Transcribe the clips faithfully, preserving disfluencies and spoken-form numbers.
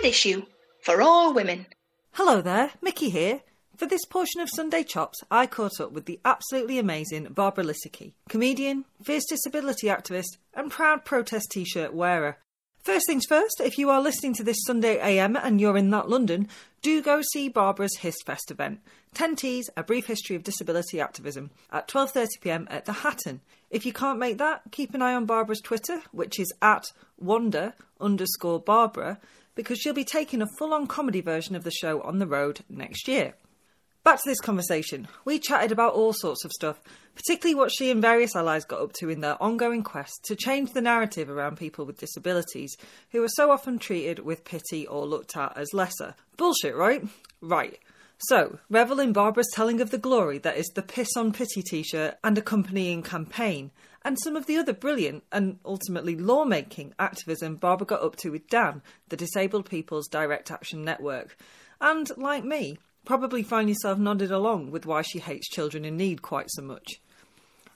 Standard Issue, for all women. Hello there, Mickey here. For this portion of Sunday Chops, I caught up with the absolutely amazing Barbara Lisicki, comedian, fierce disability activist and proud protest t-shirt wearer. First things first, if you are listening to this Sunday A M and you're in that London, do go see Barbara's Hiss Fest event, ten T's A Brief History of Disability Activism, at twelve thirty p m at The Hatton. If you can't make that, keep an eye on Barbara's Twitter, which is at Wanda underscore Barbara, because she'll be taking a full-on comedy version of the show on the road next year. Back to this conversation. We chatted about all sorts of stuff, particularly what she and various allies got up to in their ongoing quest to change the narrative around people with disabilities who are so often treated with pity or looked at as lesser. Bullshit, right? Right. So, revel in Barbara's telling of the glory that is the Piss on Pity t-shirt and accompanying campaign, and some of the other brilliant and ultimately lawmaking activism Barbara got up to with Dan, the Disabled People's Direct Action Network. And, like me, probably find yourself nodded along with why she hates Children in Need quite so much.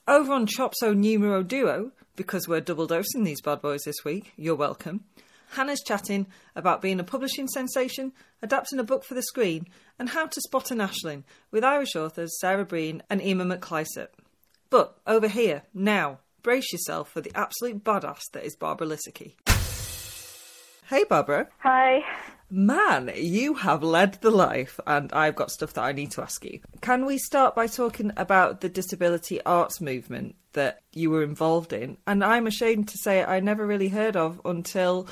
Over on Chopso Numero Duo, because we're double dosing these bad boys this week, you're welcome, Hannah's chatting about being a publishing sensation, adapting a book for the screen, and how to spot an Aisling with Irish authors Sarah Breen and Emma McClysett. But over here, now, brace yourself for the absolute badass that is Barbara Lisicki. Hey, Barbara. Hi. Man, you have led the life, and I've got stuff that I need to ask you. Can we start by talking about the disability arts movement that you were involved in? And I'm ashamed to say I never really heard of until,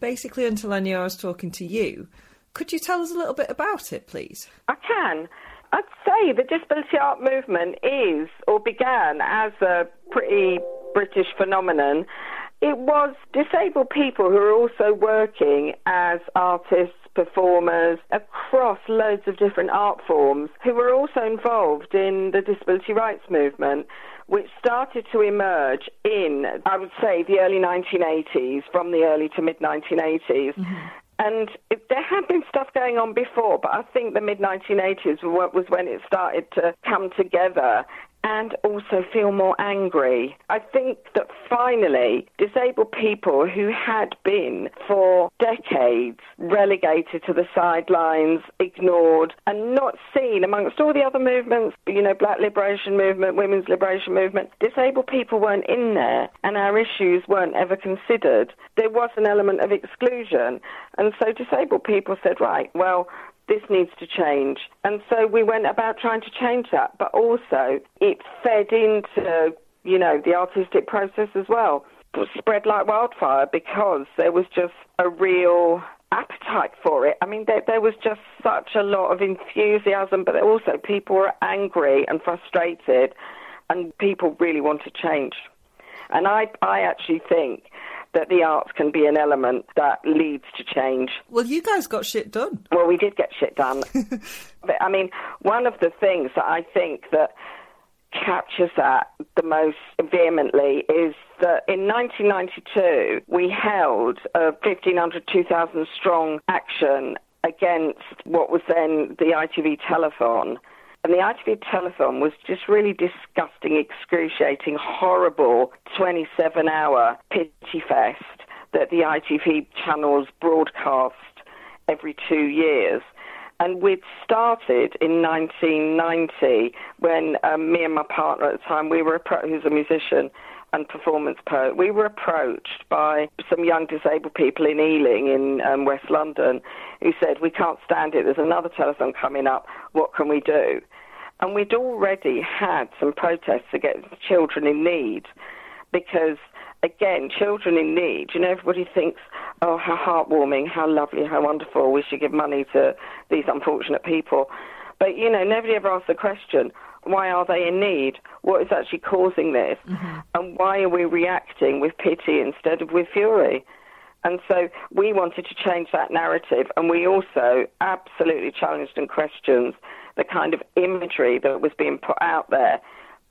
basically until I knew I was talking to you. Could you tell us a little bit about it, please? I can. I'd say the disability art movement is, or began, as a pretty British phenomenon. It was disabled people who were also working as artists, performers across loads of different art forms who were also involved in the disability rights movement, which started to emerge in, I would say, the early nineteen eighties, from the early to mid-nineteen eighties. Mm-hmm. And it, there had been stuff going on before, but I think the mid-nineteen eighties was when it started to come together and also feel more angry. I think that finally, disabled people who had been for decades relegated to the sidelines, ignored, and not seen amongst all the other movements, you know, Black Liberation Movement, Women's Liberation Movement, disabled people weren't in there, and our issues weren't ever considered. There was an element of exclusion, and so disabled people said, right, well, this needs to change. And so we went about trying to change that, but also it fed into, you know, the artistic process as well. It spread like wildfire because there was just a real appetite for it. I mean, there, there was just such a lot of enthusiasm, but also people were angry and frustrated, and people really wanted change. And I, I actually think that the arts can be an element that leads to change. Well, you guys got shit done. Well, we did get shit done. But, I mean, one of the things that I think that captures that the most vehemently is that in nineteen ninety-two, we held a fifteen hundred, two thousand strong action against what was then the I T V telethon. And the I T V telethon was just really disgusting, excruciating, horrible twenty-seven hour pity fest that the I T V channels broadcast every two years. And we'd started in nineteen ninety when um, me and my partner at the time, we were appro- who's a musician and performance poet, we were approached by some young disabled people in Ealing in um, West London who said, we can't stand it, there's another telethon coming up, what can we do? And we'd already had some protests against Children in Need because, again, Children in Need, you know, everybody thinks, oh, how heartwarming, how lovely, how wonderful, we should give money to these unfortunate people. But, you know, nobody ever asked the question, why are they in need? What is actually causing this? Mm-hmm. And why are we reacting with pity instead of with fury? And so we wanted to change that narrative, and we also absolutely challenged and questioned the kind of imagery that was being put out there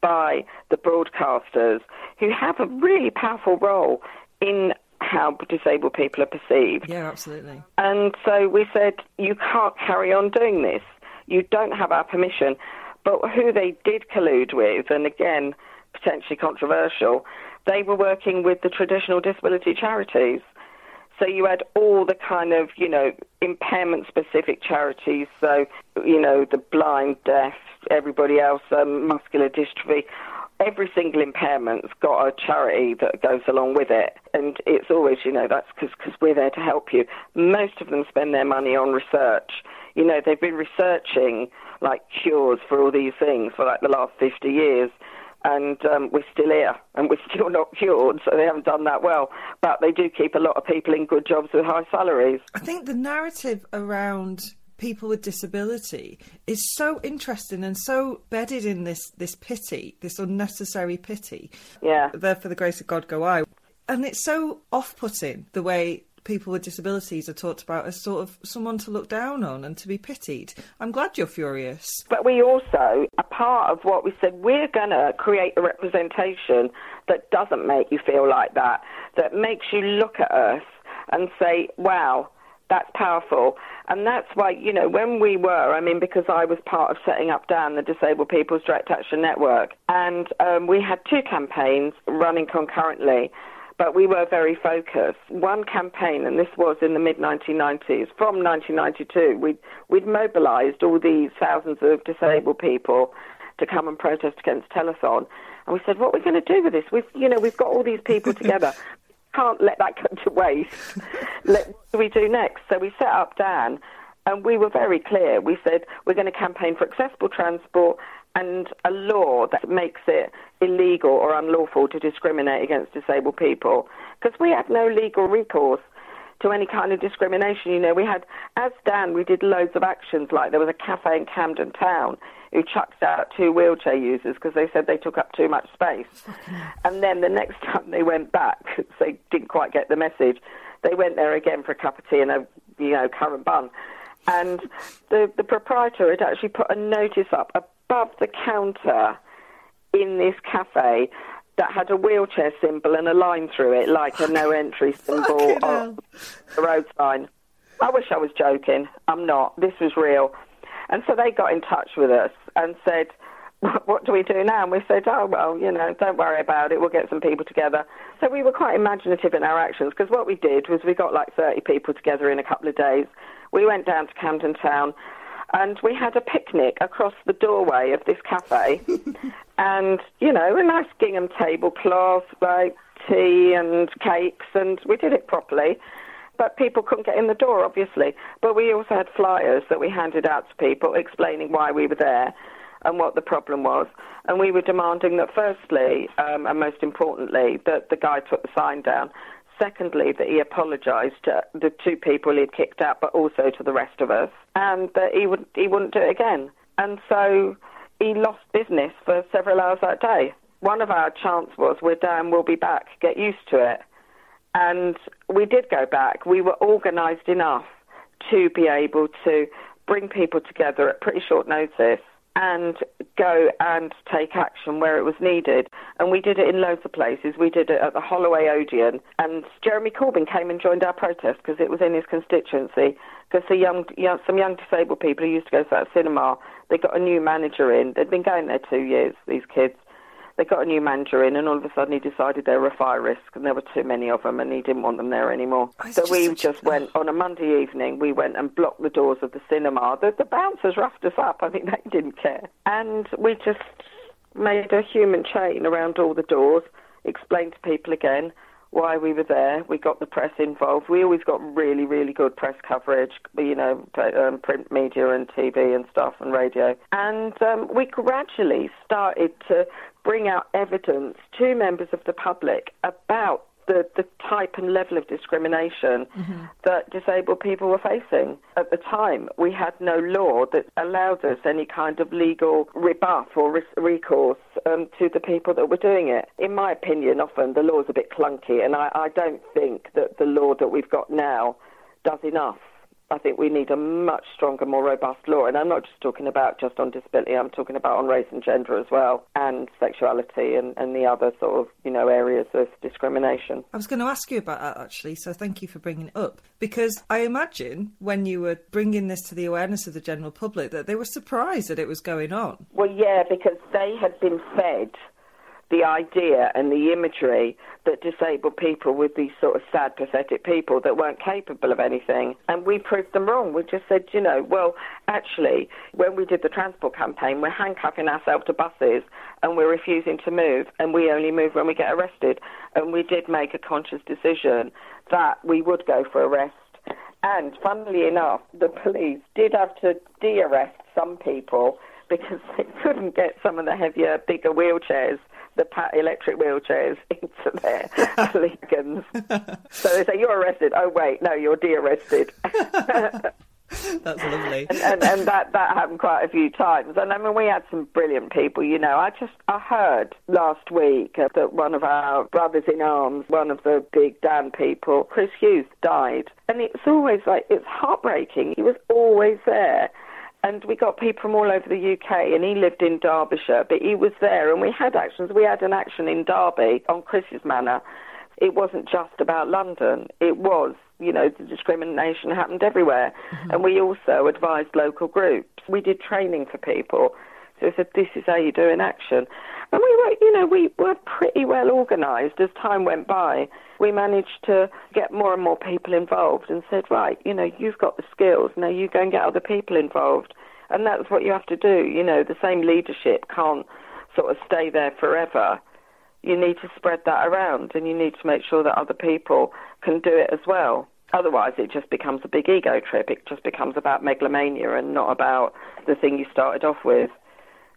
by the broadcasters, who have a really powerful role in how disabled people are perceived. Yeah, absolutely. And so we said, you can't carry on doing this. You don't have our permission. But who they did collude with, and again, potentially controversial, they were working with the traditional disability charities. So you had all the kind of, you know, impairment-specific charities, so, you know, the blind, deaf, everybody else, um, muscular dystrophy. Every single impairment's got a charity that goes along with it. And it's always, you know, that's because because we're there to help you. Most of them spend their money on research. You know, they've been researching, like, cures for all these things for, like, the last fifty years. And um, we're still here, and we're still not cured, so they haven't done that well. But they do keep a lot of people in good jobs with high salaries. I think the narrative around people with disability is so interesting and so bedded in this, this pity, this unnecessary pity. Yeah. There for the grace of God go I. And it's so off-putting, the way people with disabilities are talked about as sort of someone to look down on and to be pitied. I'm glad you're furious. But we also, a part of what we said, we're going to create a representation that doesn't make you feel like that, that makes you look at us and say, wow, that's powerful. And that's why, you know, when we were, I mean, because I was part of setting up Dan, the Disabled People's Direct Action Network, and um, we had two campaigns running concurrently. But we were very focused. One campaign, and this was in the mid nineteen nineties, from nineteen ninety-two, we'd, we'd mobilised all these thousands of disabled people to come and protest against telethon. And we said, what are we going to do with this? We've, you know, we've got all these people together. Can't let that go to waste. Let, what do we do next? So we set up Dan, and we were very clear. We said, we're going to campaign for accessible transport and a law that makes it illegal or unlawful to discriminate against disabled people. Because we had no legal recourse to any kind of discrimination. You know, we had, as Dan, we did loads of actions, like there was a cafe in Camden Town who chucked out two wheelchair users because they said they took up too much space. And then the next time they went back, they didn't quite get the message, they went there again for a cup of tea and a, you know, currant bun. And the, the proprietor had actually put a notice up, a above the counter in this cafe that had a wheelchair symbol and a line through it, like a no entry symbol or a road sign. I wish I was joking. I'm not. This was real. And so they got in touch with us and said, what do we do now? And we said, oh, well, you know, don't worry about it. We'll get some people together. So we were quite imaginative in our actions, because what we did was we got like thirty people together in a couple of days. We went down to Camden Town, and we had a picnic across the doorway of this cafe, and, you know, a nice gingham tablecloth, like tea and cakes, and we did it properly. But people couldn't get in the door, obviously. But we also had flyers that we handed out to people explaining why we were there and what the problem was. And we were demanding that, firstly, um, and most importantly, that the guy took the sign down. Secondly, that he apologised to the two people he'd kicked out, but also to the rest of us, and that he, would, he wouldn't do it again. And so he lost business for several hours that day. One of our chants was, we're down, we'll be back, get used to it. And we did go back. We were organised enough to be able to bring people together at pretty short notice and go and take action where it was needed. And we did it in loads of places. We did it at the Holloway Odeon. And Jeremy Corbyn came and joined our protest because it was in his constituency. Because young, young, some young disabled people who used to go to that cinema, they got a new manager in. They'd been going there two years, these kids. They got a new manager in, and all of a sudden he decided they were a fire risk, and there were too many of them, and he didn't want them there anymore. Oh, so just we just a... went, on a Monday evening, we went and blocked the doors of the cinema. The, the bouncers roughed us up. I mean, they didn't care. And we just made a human chain around all the doors, explained to people again why we were there. We got the press involved. We always got really, really good press coverage, you know, um, print media and T V and stuff and radio. And um, we gradually started to bring out evidence to members of the public about the, the type and level of discrimination mm-hmm. that disabled people were facing. At the time, we had no law that allowed us any kind of legal rebuff or re- recourse um, to the people that were doing it. In my opinion, often the law's a bit clunky, and I, I don't think that the law that we've got now does enough. I think we need a much stronger, more robust law. And I'm not just talking about just on disability. I'm talking about on race and gender as well, and sexuality and, and the other sort of, you know, areas of discrimination. I was going to ask you about that, actually, so thank you for bringing it up. Because I imagine when you were bringing this to the awareness of the general public that they were surprised that it was going on. Well, yeah, because they had been fed the idea and the imagery that disabled people would be sort of sad, pathetic people that weren't capable of anything. And we proved them wrong. We just said, you know, well, actually, when we did the transport campaign, we're handcuffing ourselves to buses and we're refusing to move, and we only move when we get arrested. And we did make a conscious decision that we would go for arrest. And funnily enough, the police did have to de-arrest some people because they couldn't get some of the heavier, bigger wheelchairs, the electric wheelchairs, into their polygons. So they say, you're arrested. Oh, wait, no, you're de-arrested. That's lovely. and and, and that, that happened quite a few times. And I mean, we had some brilliant people, you know. I just, I heard last week that one of our brothers in arms, one of the big Dan people, Chris Hughes, died. And it's always like, it's heartbreaking. He was always there. And we got people from all over the U K, and he lived in Derbyshire, but he was there. And we had actions. We had an action in Derby on Chris's Manor. It wasn't just about London. It was, you know, the discrimination happened everywhere. Mm-hmm. And we also advised local groups. We did training for people. So we said, this is how you do an action. And we were, you know, we were pretty well organised as time went by. We managed to get more and more people involved and said, right, you know, you've got the skills. Now you go and get other people involved. And that's what you have to do. You know, the same leadership can't sort of stay there forever. You need to spread that around, and you need to make sure that other people can do it as well. Otherwise, it just becomes a big ego trip. It just becomes about megalomania and not about the thing you started off with,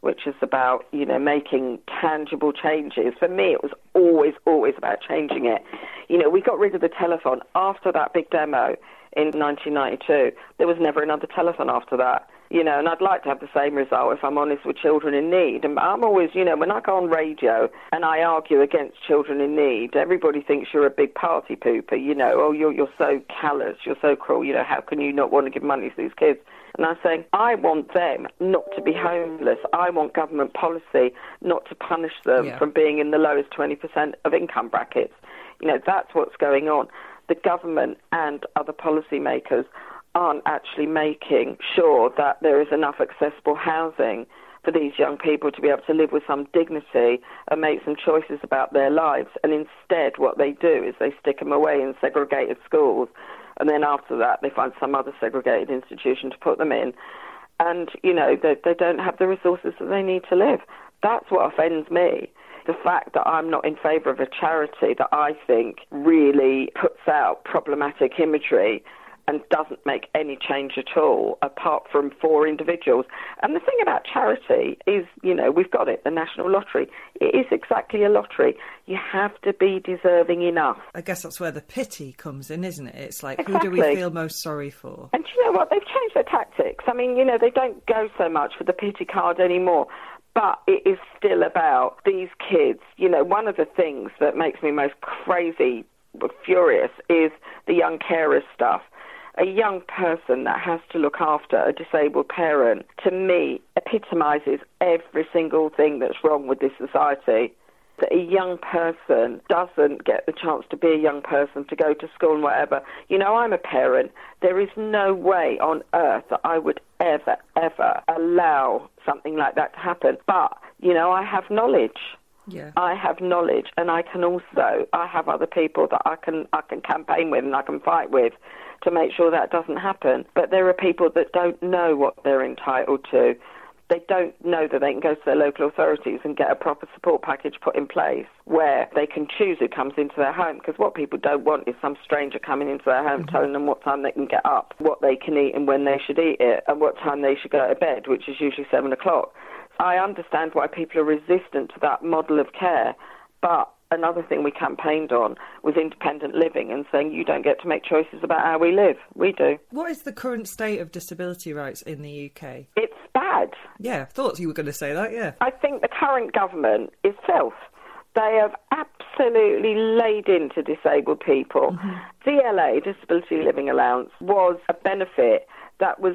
which is about, you know, making tangible changes. For me, it was always, always about changing it. You know, we got rid of the telethon after that big demo in nineteen ninety-two. There was never another telethon after that, you know, and I'd like to have the same result, if I'm honest, with Children in Need. And I'm always, you know, when I go on radio and I argue against Children in Need, everybody thinks you're a big party pooper, you know, oh, you're, you're so callous, you're so cruel, you know, how can you not want to give money to these kids? And I'm saying, I want them not to be homeless. I want government policy not to punish them yeah. from being in the lowest twenty percent of income brackets. You know, that's what's going on. The government and other policymakers aren't actually making sure that there is enough accessible housing for these young people to be able to live with some dignity and make some choices about their lives. And instead, what they do is they stick them away in segregated schools. And then after that, they find some other segregated institution to put them in. And, you know, they, they don't have the resources that they need to live. That's what offends me. The fact that I'm not in favour of a charity that I think really puts out problematic imagery and doesn't make any change at all, apart from for individuals. And the thing about charity is, you know, we've got it, the National Lottery. It is exactly a lottery. You have to be deserving enough. I guess that's where the pity comes in, isn't it? It's like, exactly. Who do we feel most sorry for? And do you know what? They've changed their tactics. I mean, you know, they don't go so much for the pity card anymore. But it is still about these kids. You know, one of the things that makes me most crazy, furious, is the young carers stuff. A young person that has to look after a disabled parent, to me, epitomises every single thing that's wrong with this society. That a young person doesn't get the chance to be a young person, to go to school and whatever. You know, I'm a parent. There is no way on earth that I would ever, ever allow something like that to happen. But, you know, I have knowledge. Yeah. I have knowledge, and I can also, I have other people that I can I can campaign with and I can fight with to make sure that doesn't happen. But there are people that don't know what they're entitled to. They don't know that they can go to their local authorities and get a proper support package put in place where they can choose who comes into their home, because what people don't want is some stranger coming into their home, mm-hmm. telling them what time they can get up, what they can eat and when they should eat it, and what time they should go to bed, which is usually seven o'clock. I understand why people are resistant to that model of care, but another thing we campaigned on was independent living and saying you don't get to make choices about how we live. We do. What is the current state of disability rights in the U K? It's bad. Yeah, I thought you were going to say that, yeah. I think the current government is filth. They have absolutely laid into disabled people. Mm-hmm. D L A, Disability Living Allowance, was a benefit that was...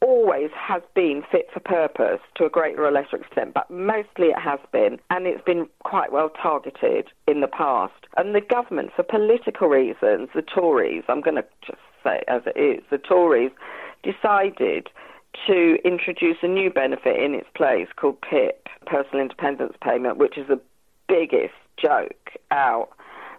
always has been fit for purpose to a greater or lesser extent, but mostly it has been, and it's been quite well targeted in the past. And the government, for political reasons, the Tories, I'm going to just say it as it is, the Tories decided to introduce a new benefit in its place called P I P, Personal Independence Payment, which is a biggest joke out,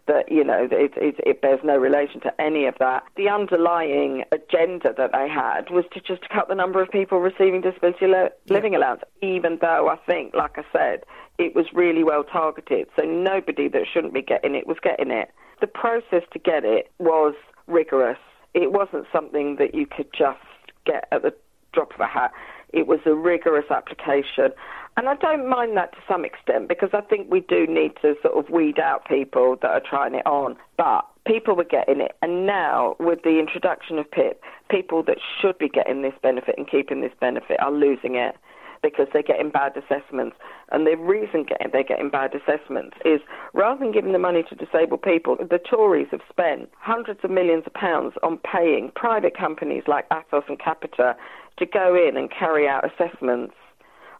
that, you know, it, it, it bears no relation to any of that. The underlying agenda that they had was to just cut the number of people receiving disability lo- living allowance, even though I think, like I said, it was really well targeted. So nobody that shouldn't be getting it was getting it. The process to get it was rigorous. It wasn't something that you could just get at the drop of a hat. It was a rigorous application. And I don't mind that to some extent, because I think we do need to sort of weed out people that are trying it on. But people were getting it. And now, with the introduction of P I P, people that should be getting this benefit and keeping this benefit are losing it because they're getting bad assessments. And the reason they're getting bad assessments is, rather than giving the money to disabled people, the Tories have spent hundreds of millions of pounds on paying private companies like Atos and Capita to go in and carry out assessments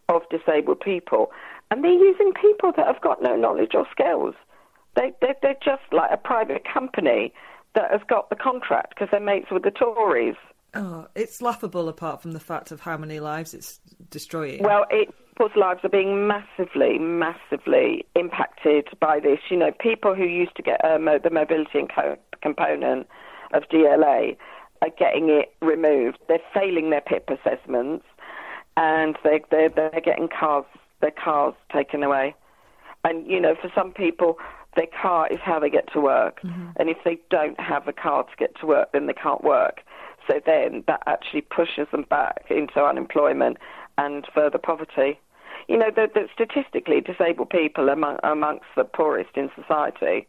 of disabled people. And they're using people that have got no knowledge or skills. They, they, they're just like a private company that has got the contract because they're mates with the Tories. Oh, it's laughable, apart from the fact of how many lives it's destroying. Well, it, people's lives are being massively, massively impacted by this. You know, people who used to get uh, mo- the mobility and co- component of D L A are getting it removed. They're failing their P I P assessments, and they, they're, they're getting cars, their cars taken away. And, you know, for some people, their car is how they get to work. Mm-hmm. And if they don't have a car to get to work, then they can't work. So then that actually pushes them back into unemployment and further poverty. You know, that statistically disabled people are among, amongst the poorest in society,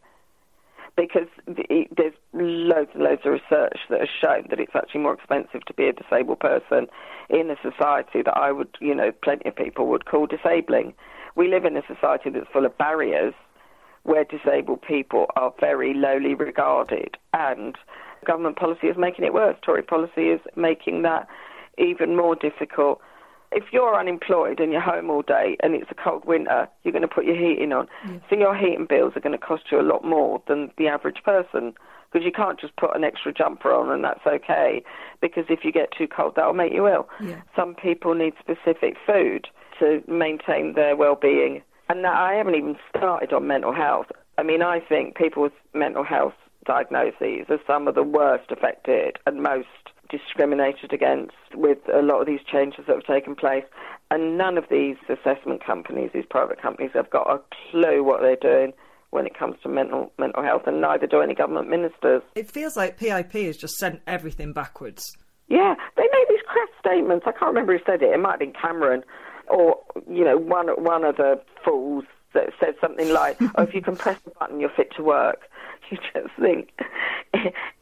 because the, there's loads and loads of research that has shown that it's actually more expensive to be a disabled person in a society that I would, you know, plenty of people would call disabling. We live in a society that's full of barriers where disabled people are very lowly regarded, and government policy is making it worse. Tory policy is making that even more difficult. If you're unemployed and you're home all day and it's a cold winter, you're going to put your heating on. Yeah. So your heating bills are going to cost you a lot more than the average person, because you can't just put an extra jumper on and that's okay, because if you get too cold, that'll make you ill. Yeah. Some people need specific food to maintain their well-being. And I haven't even started on mental health. I mean, I think people with mental health diagnoses are some of the worst affected and most discriminated against with a lot of these changes that have taken place. And none of these assessment companies, these private companies, have got a clue what they're doing when it comes to mental mental health, and neither do any government ministers. It feels like P I P has just sent everything backwards. Yeah, they made these crap statements. I can't remember who said it. It might have been Cameron or, you know, one, one of the fools that said something like, oh, if you can press the button, you're fit to work. You just think,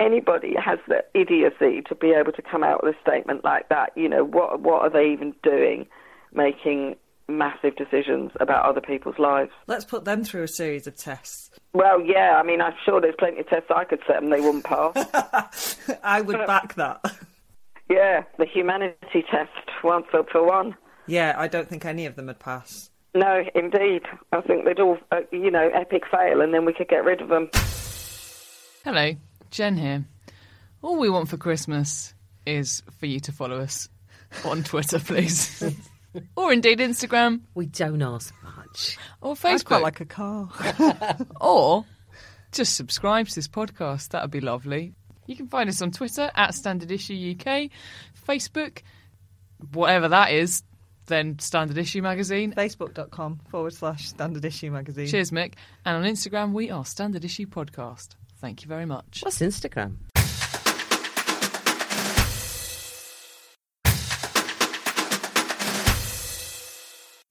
anybody has the idiocy to be able to come out with a statement like that. You know, what what are they even doing, making massive decisions about other people's lives? Let's put them through a series of tests. Well, yeah, I mean, I'm sure there's plenty of tests I could set them, they wouldn't pass. I would back that. Yeah, the humanity test, one for, for one. Yeah, I don't think any of them would pass. No, indeed. I think they'd all, uh, you know, epic fail, and then we could get rid of them. Hello, Jen here. All we want for Christmas is for you to follow us on Twitter, please. Or indeed Instagram. We don't ask much. Or Facebook. I've got like a car. Or just subscribe to this podcast. That would be lovely. You can find us on Twitter, at Standard Issue U K, Facebook, whatever that is, then Standard Issue Magazine. Facebook.com forward slash Standard Issue Magazine. Cheers, Mick. And on Instagram, we are Standard Issue Podcast. Thank you very much. What's Instagram?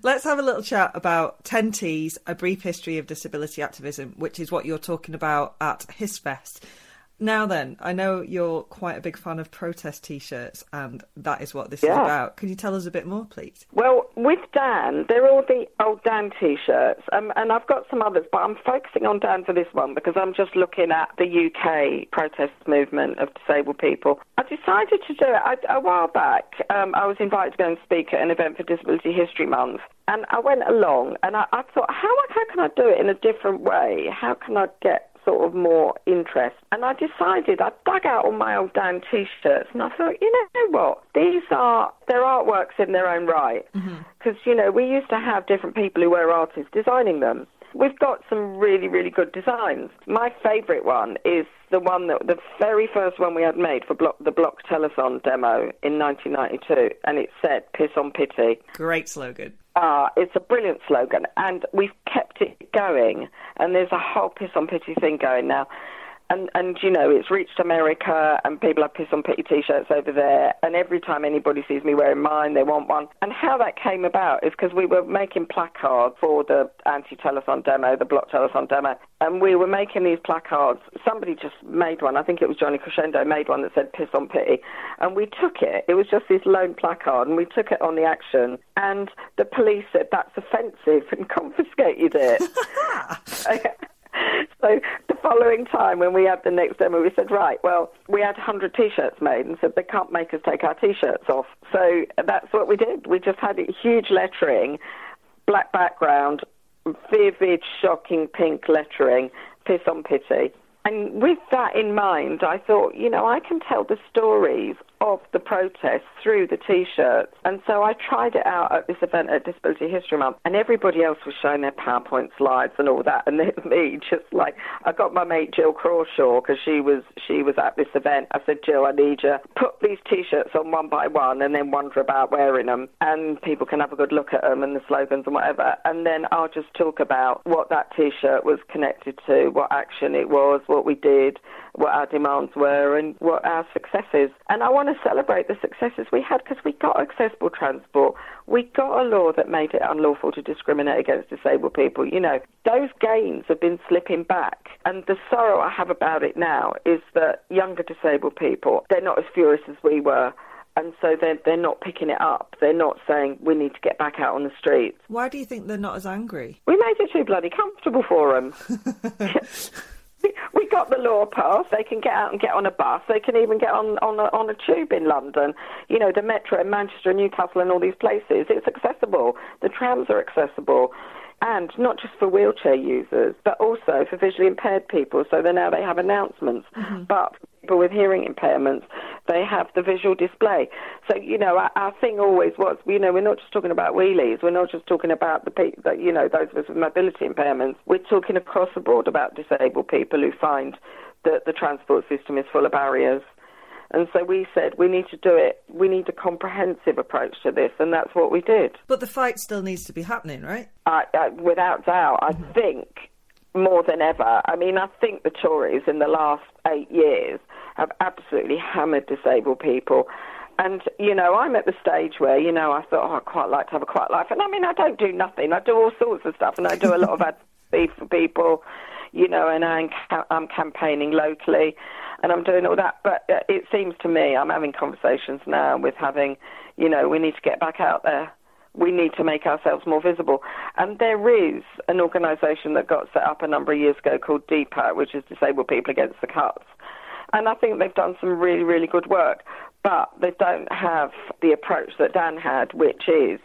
Let's have a little chat about ten T's, A Brief History of Disability Activism, which is what you're talking about at Hiss Fest. Now then, I know you're quite a big fan of protest T-shirts, and that is what this yeah. is about. Can you tell us a bit more, please? Well, with Dan, they're all the old Dan T-shirts, um, and I've got some others, but I'm focusing on Dan for this one because I'm just looking at the U K protest movement of disabled people. I decided to do it I, a while back. Um, I was invited to go and speak at an event for Disability History Month, and I went along, and I, I thought, how, how can I do it in a different way? How can I get sort of more interest? And I decided, I dug out all my old Dan T-shirts and I thought, you know what, these are, they're artworks in their own right, because, mm-hmm. you know, we used to have different people who were artists designing them, we've got some really, really good designs. My favourite one is the one that, the very first one we had made for block, the Block Telethon demo in nineteen ninety-two, and it said, Piss on Pity. Great slogan. Uh, it's a brilliant slogan, and we've kept it going, and there's a whole Piss on Pity thing going now. And, and you know, it's reached America, and people have Piss on Pity T-shirts over there, and every time anybody sees me wearing mine, they want one. And how that came about is because we were making placards for the anti-telethon demo, the Block Telethon demo, and we were making these placards. Somebody just made one. I think it was Johnny Crescendo made one that said Piss on Pity, and we took it. It was just this lone placard, and we took it on the action, and the police said, that's offensive, and confiscated it. So the following time when we had the next demo, we said, right, well, we had one hundred T-shirts made and said they can't make us take our T-shirts off. So that's what we did. We just had it huge lettering, black background, vivid, shocking pink lettering, Piss on Pity. And with that in mind, I thought, you know, I can tell the stories of the protests through the T-shirts. And so I tried it out at this event at Disability History Month, and everybody else was showing their PowerPoint slides and all that. And then me, just like, I got my mate Jill Crawshaw, because she was, she was at this event. I said, Jill, I need you. Put these T-shirts on one by one and then wonder about wearing them. And people can have a good look at them and the slogans and whatever. And then I'll just talk about what that T-shirt was connected to, what action it was, what we did, what our demands were, and what our successes. And I want to celebrate the successes we had, because we got accessible transport. We got a law that made it unlawful to discriminate against disabled people. You know, those gains have been slipping back. And the sorrow I have about it now is that younger disabled people, they're not as furious as we were. And so they're, they're not picking it up. They're not saying, we need to get back out on the streets. Why do you think they're not as angry? We made it too bloody comfortable for them. We got the law passed. They can get out and get on a bus. They can even get on, on, a, on a tube in London. You know, the metro in Manchester and Newcastle and all these places. It's accessible. The trams are accessible. And not just for wheelchair users, but also for visually impaired people. So then now they have announcements. Mm-hmm. But people with hearing impairments, they have the visual display. So, you know, our, our thing always was, you know, we're not just talking about wheelies. We're not just talking about the people that, you know, those of us with mobility impairments. We're talking across the board about disabled people who find that the transport system is full of barriers. And so we said, we need to do it. We need a comprehensive approach to this. And that's what we did. But the fight still needs to be happening, right? I, I, without doubt, I think more than ever. I mean, I think the Tories in the last eight years have absolutely hammered disabled people. And, you know, I'm at the stage where, you know, I thought, oh, I'd quite like to have a quiet life. And I mean, I don't do nothing. I do all sorts of stuff. And I do a lot of advocacy for people, you know, and I'm, I'm campaigning locally. And I'm doing all that. But it seems to me, I'm having conversations now with having, you know, we need to get back out there. We need to make ourselves more visible. And there is an organisation that got set up a number of years ago called D P A, which is Disabled People Against the Cuts. And I think they've done some really, really good work. But they don't have the approach that Dan had, which is,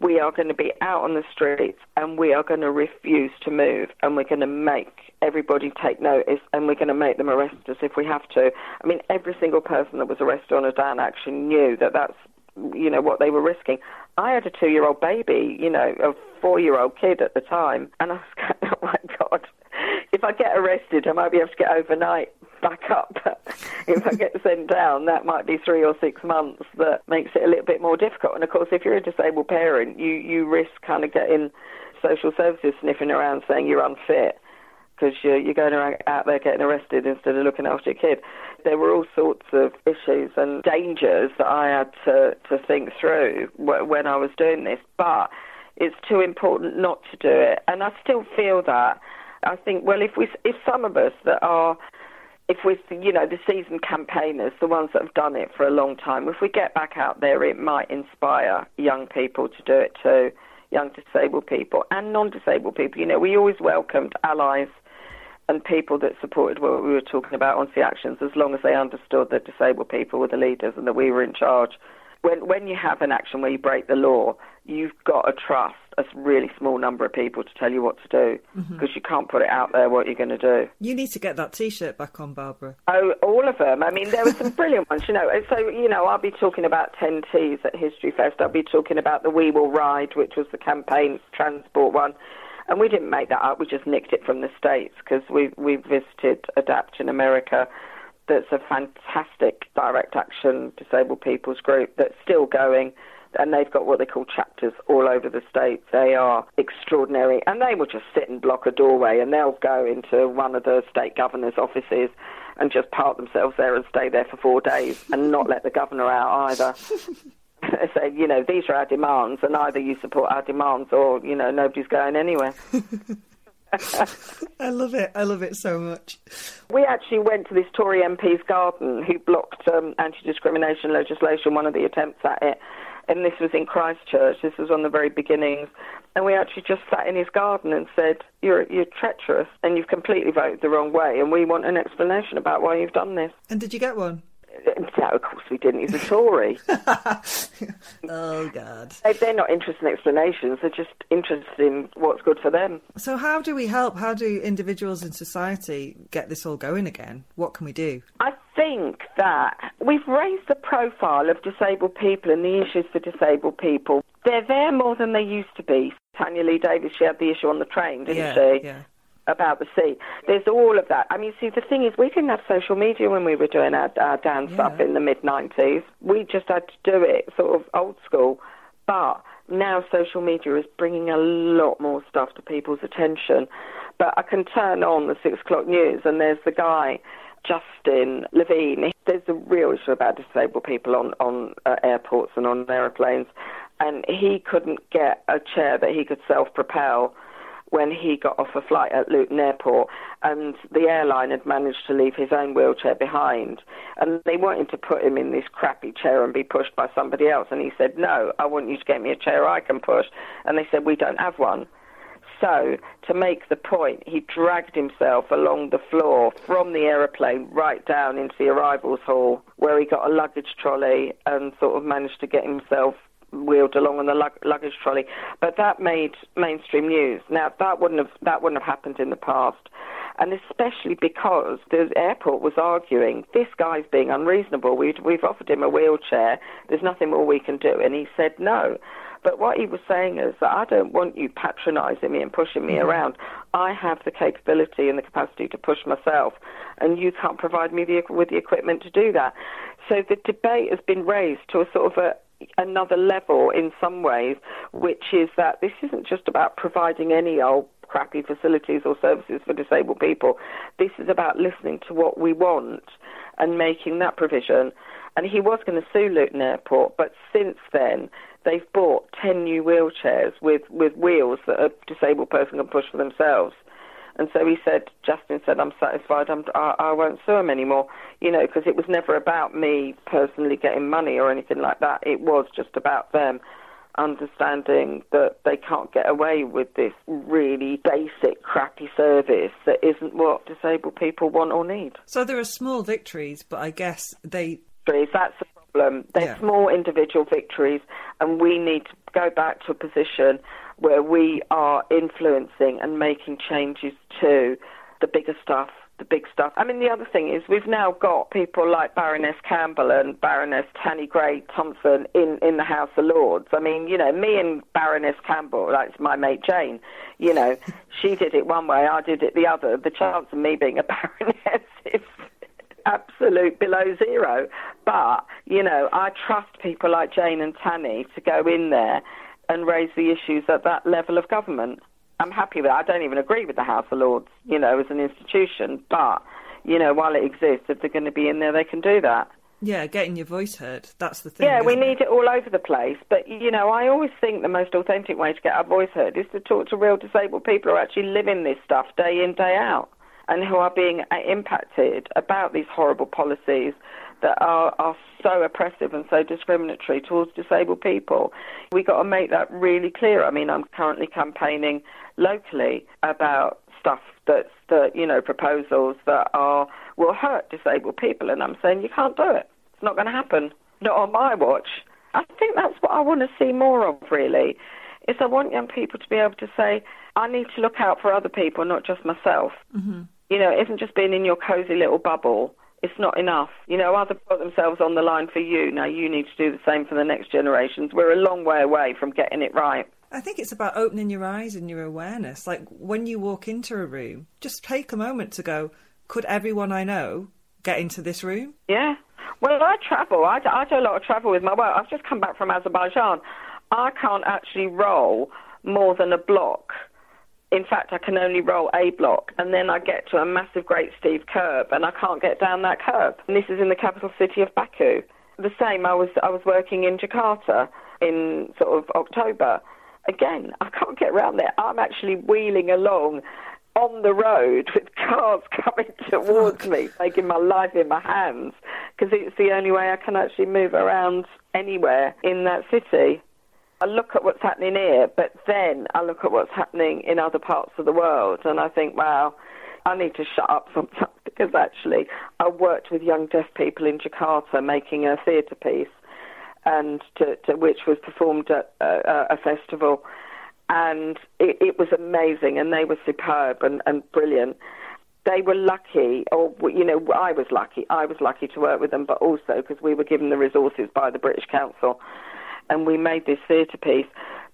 we are going to be out on the streets and we are going to refuse to move, and we're going to make everybody take notice, and we're going to make them arrest us if we have to. I mean, every single person that was arrested on a Dan action knew that that's, you know, what they were risking. I had a two-year-old baby, you know, a four-year-old kid at the time, and I was going, oh, my God, if I get arrested, I might be able to get overnight back up. If I get sent down, that might be three or six months. That makes it a little bit more difficult. And, of course, if you're a disabled parent, you, you risk kind of getting social services sniffing around saying you're unfit because you're, you're going around out there getting arrested instead of looking after your kid. There were all sorts of issues and dangers that I had to, to think through when I was doing this. But it's too important not to do it. And I still feel that. I think, well, if we, if some of us that are... If we, you know, the seasoned campaigners, the ones that have done it for a long time, if we get back out there, it might inspire young people to do it too, young disabled people and non-disabled people. You know, we always welcomed allies and people that supported what we were talking about on the actions, as long as they understood that disabled people were the leaders and that we were in charge. When when you have an action where you break the law, you've got to trust a really small number of people to tell you what to do, because mm-hmm. you can't put it out there what you're going to do. You need to get that T-shirt back on, Barbara. Oh, all of them. I mean, there were some brilliant ones, you know. So, you know, I'll be talking about ten T's at History Fest. I'll be talking about the We Will Ride, which was the campaign transport one. And we didn't make that up. We just nicked it from the States, because we, we visited ADAPT in America. That's a fantastic direct action disabled people's group that's still going. And they've got what they call chapters all over the States. They are extraordinary. And they will just sit and block a doorway, and they'll go into one of the state governor's offices and just park themselves there and stay there for four days and not let the governor out either. They say, you know, these are our demands, and either you support our demands or, you know, nobody's going anywhere. I love it. I love it so much. We actually went to this Tory M P's garden who blocked um, anti-discrimination legislation, one of the attempts at it. And this was in Christchurch. This was on the very beginnings. And we actually just sat in his garden and said, you're you're treacherous and you've completely voted the wrong way, and we want an explanation about why you've done this. And did you get one? No, of course we didn't. He's a Tory. Oh, God. They're not interested in explanations. They're just interested in what's good for them. So how do we help? How do individuals in society get this all going again? What can we do? I think that we've raised the profile of disabled people and the issues for disabled people. They're there more than they used to be. Tanya Lee Davis, she had the issue on the train, didn't yeah, she? Yeah. About the sea. There's all of that. I mean, see, the thing is, we didn't have social media when we were doing our, our dance yeah. up in the mid nineties. We just had to do it sort of old school. But now social media is bringing a lot more stuff to people's attention. But I can turn on the six o'clock news and there's the guy, Justin Levine. There's a real issue about disabled people on, on uh, airports and on aeroplanes. And he couldn't get a chair that he could self-propel when he got off a flight at Luton Airport, and the airline had managed to leave his own wheelchair behind, and they wanted to put him in this crappy chair and be pushed by somebody else, and he said, no, I want you to get me a chair I can push, and they said, we don't have one. So, to make the point, he dragged himself along the floor from the aeroplane right down into the arrivals hall, where he got a luggage trolley and sort of managed to get himself wheeled along on the lug- luggage trolley. But that made mainstream news. Now, that wouldn't have that wouldn't have happened in the past, and especially because the airport was arguing, this guy's being unreasonable. We'd, we've offered him a wheelchair. There's nothing more we can do. And he said no. But what he was saying is that I don't want you patronising me and pushing me around. I have the capability and the capacity to push myself, and you can't provide me the, with the equipment to do that. So the debate has been raised to a sort of a another level in some ways, which is that this isn't just about providing any old crappy facilities or services for disabled people. This is about listening to what we want and making that provision. And he was going to sue Luton Airport, but since then they've bought ten new wheelchairs with, with wheels that a disabled person can push for themselves. And so he said, Justin said, I'm satisfied, I'm, I, I won't sue him anymore, you know, because it was never about me personally getting money or anything like that. It was just about them understanding that they can't get away with this really basic, crappy service that isn't what disabled people want or need. So there are small victories, but I guess they... That's the problem. They're yeah. small individual victories, and we need to go back to a position where we are influencing and making changes to the bigger stuff, the big stuff. I mean, the other thing is we've now got people like Baroness Campbell and Baroness Tanny Gray-Thompson in, in the House of Lords. I mean, you know, me and Baroness Campbell, like my mate Jane, you know, she did it one way, I did it the other. The chance of me being a baroness is absolute below zero. But, you know, I trust people like Jane and Tanny to go in there and raise the issues at that level of government. I'm happy with that. I don't even agree with the House of Lords, you know, as an institution. But, you know, while it exists, if they're going to be in there, they can do that. Yeah, getting your voice heard, that's the thing. Yeah, we need it? it all over the place. But, you know, I always think the most authentic way to get our voice heard is to talk to real disabled people who are actually living this stuff day in, day out, and who are being impacted about these horrible policies that are, are so oppressive and so discriminatory towards disabled people. We've got to make that really clear. I mean, I'm currently campaigning locally about stuff that's, that, you know, proposals that are will hurt disabled people, and I'm saying you can't do it. It's not going to happen. Not on my watch. I think that's what I want to see more of, really, is I want young people to be able to say, I need to look out for other people, not just myself. Mm-hmm. You know, it isn't just being in your cosy little bubble. It's not enough. You know, others put themselves on the line for you. Now you need to do the same for the next generations. We're a long way away from getting it right. I think it's about opening your eyes and your awareness. Like, when you walk into a room, just take a moment to go, could everyone I know get into this room? Yeah. Well, I travel. I do, I do a lot of travel with my work. I've just come back from Azerbaijan. I can't actually roll more than a block. In fact, I can only roll a block, and then I get to a massive Great Steve curb, and I can't get down that curb. And this is in the capital city of Baku. The same, I was I was working in Jakarta in sort of October. Again, I can't get round there. I'm actually wheeling along on the road with cars coming towards me, taking my life in my hands, because it's the only way I can actually move around anywhere in that city. I look at what's happening here, but then I look at what's happening in other parts of the world, and I think, wow, I need to shut up sometimes, because actually I worked with young deaf people in Jakarta making a theatre piece, and to, to which was performed at a, a festival, and it, it was amazing, and they were superb and, and brilliant. They were lucky, or, you know, I was lucky. I was lucky to work with them, but also because we were given the resources by the British Council, and we made this theatre piece.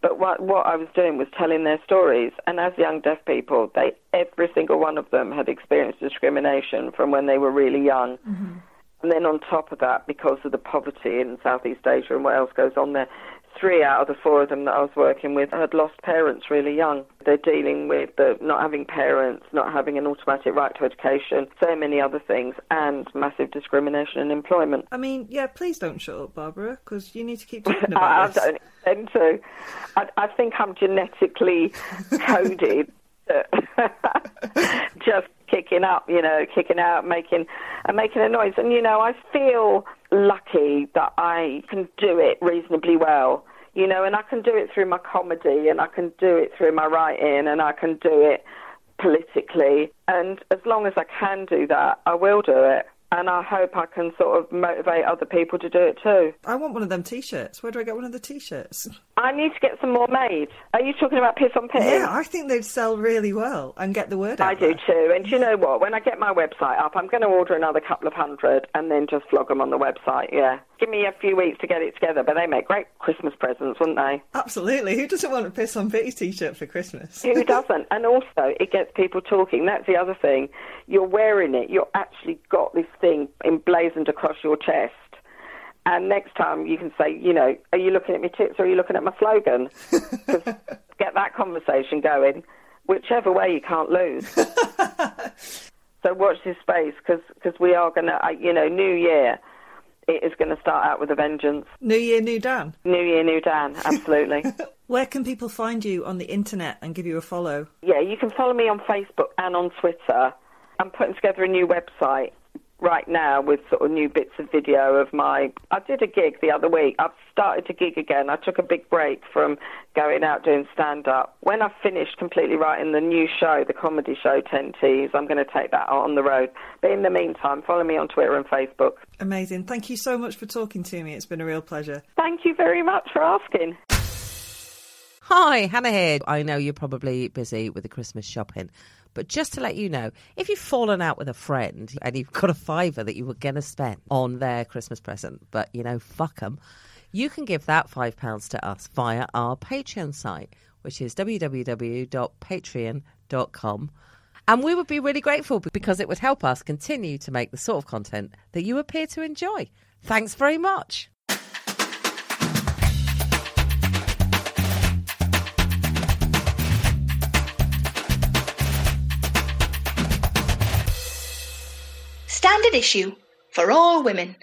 But what, what I was doing was telling their stories. And as young deaf people, they every single one of them had experienced discrimination from when they were really young. Mm-hmm. And then on top of that, because of the poverty in Southeast Asia and what else goes on there, three out of the four of them that I was working with had lost parents really young. They're dealing with the not having parents, not having an automatic right to education, so many other things, and massive discrimination in employment. I mean, yeah, please don't shut up, Barbara, because you need to keep talking about I, this. I don't intend to. I, I think I'm genetically coded. Just kicking up, you know, kicking out, making and making a noise. And, you know, I feel lucky that I can do it reasonably well, you know, and I can do it through my comedy, and I can do it through my writing, and I can do it politically. And as long as I can do that, I will do it. And I hope I can sort of motivate other people to do it too. I want one of them T-shirts. Where do I get one of the T-shirts? I need to get some more made. Are you talking about Piss on Pity? Yeah, I think they'd sell really well and get the word out. I do too. And do you know what? When I get my website up, I'm going to order another couple of hundred and then just flog them on the website, yeah. Give me a few weeks to get it together, but they make great Christmas presents, wouldn't they? Absolutely. Who doesn't want a Piss on Pity T-shirt for Christmas? Who doesn't? And also, it gets people talking. That's the other thing. You're wearing it. You've actually got this thing emblazoned across your chest. And next time you can say, you know, are you looking at my tits or are you looking at my slogan? Just get that conversation going. Whichever way, you can't lose. So watch this space, because we are going to, you know, New Year. It is going to start out with a vengeance. New Year, New Dan. New Year, New Dan, absolutely. Where can people find you on the internet and give you a follow? Yeah, you can follow me on Facebook and on Twitter. I'm putting together a new website right now with sort of new bits of video of my... I did a gig the other week. I've started to gig again. I took a big break from going out doing stand-up. When I've finished completely writing the new show, the comedy show ten T's, I'm going to take that on the road. But in the meantime, follow me on Twitter and Facebook. Amazing. Thank you so much for talking to me. It's been a real pleasure. Thank you very much for asking. Hi, Hannah here. I know you're probably busy with the Christmas shopping, but just to let you know, if you've fallen out with a friend and you've got a fiver that you were going to spend on their Christmas present, but, you know, fuck them, you can give that five pounds to us via our Patreon site, which is w w w dot patreon dot com. And we would be really grateful because it would help us continue to make the sort of content that you appear to enjoy. Thanks very much. Standard Issue for all women.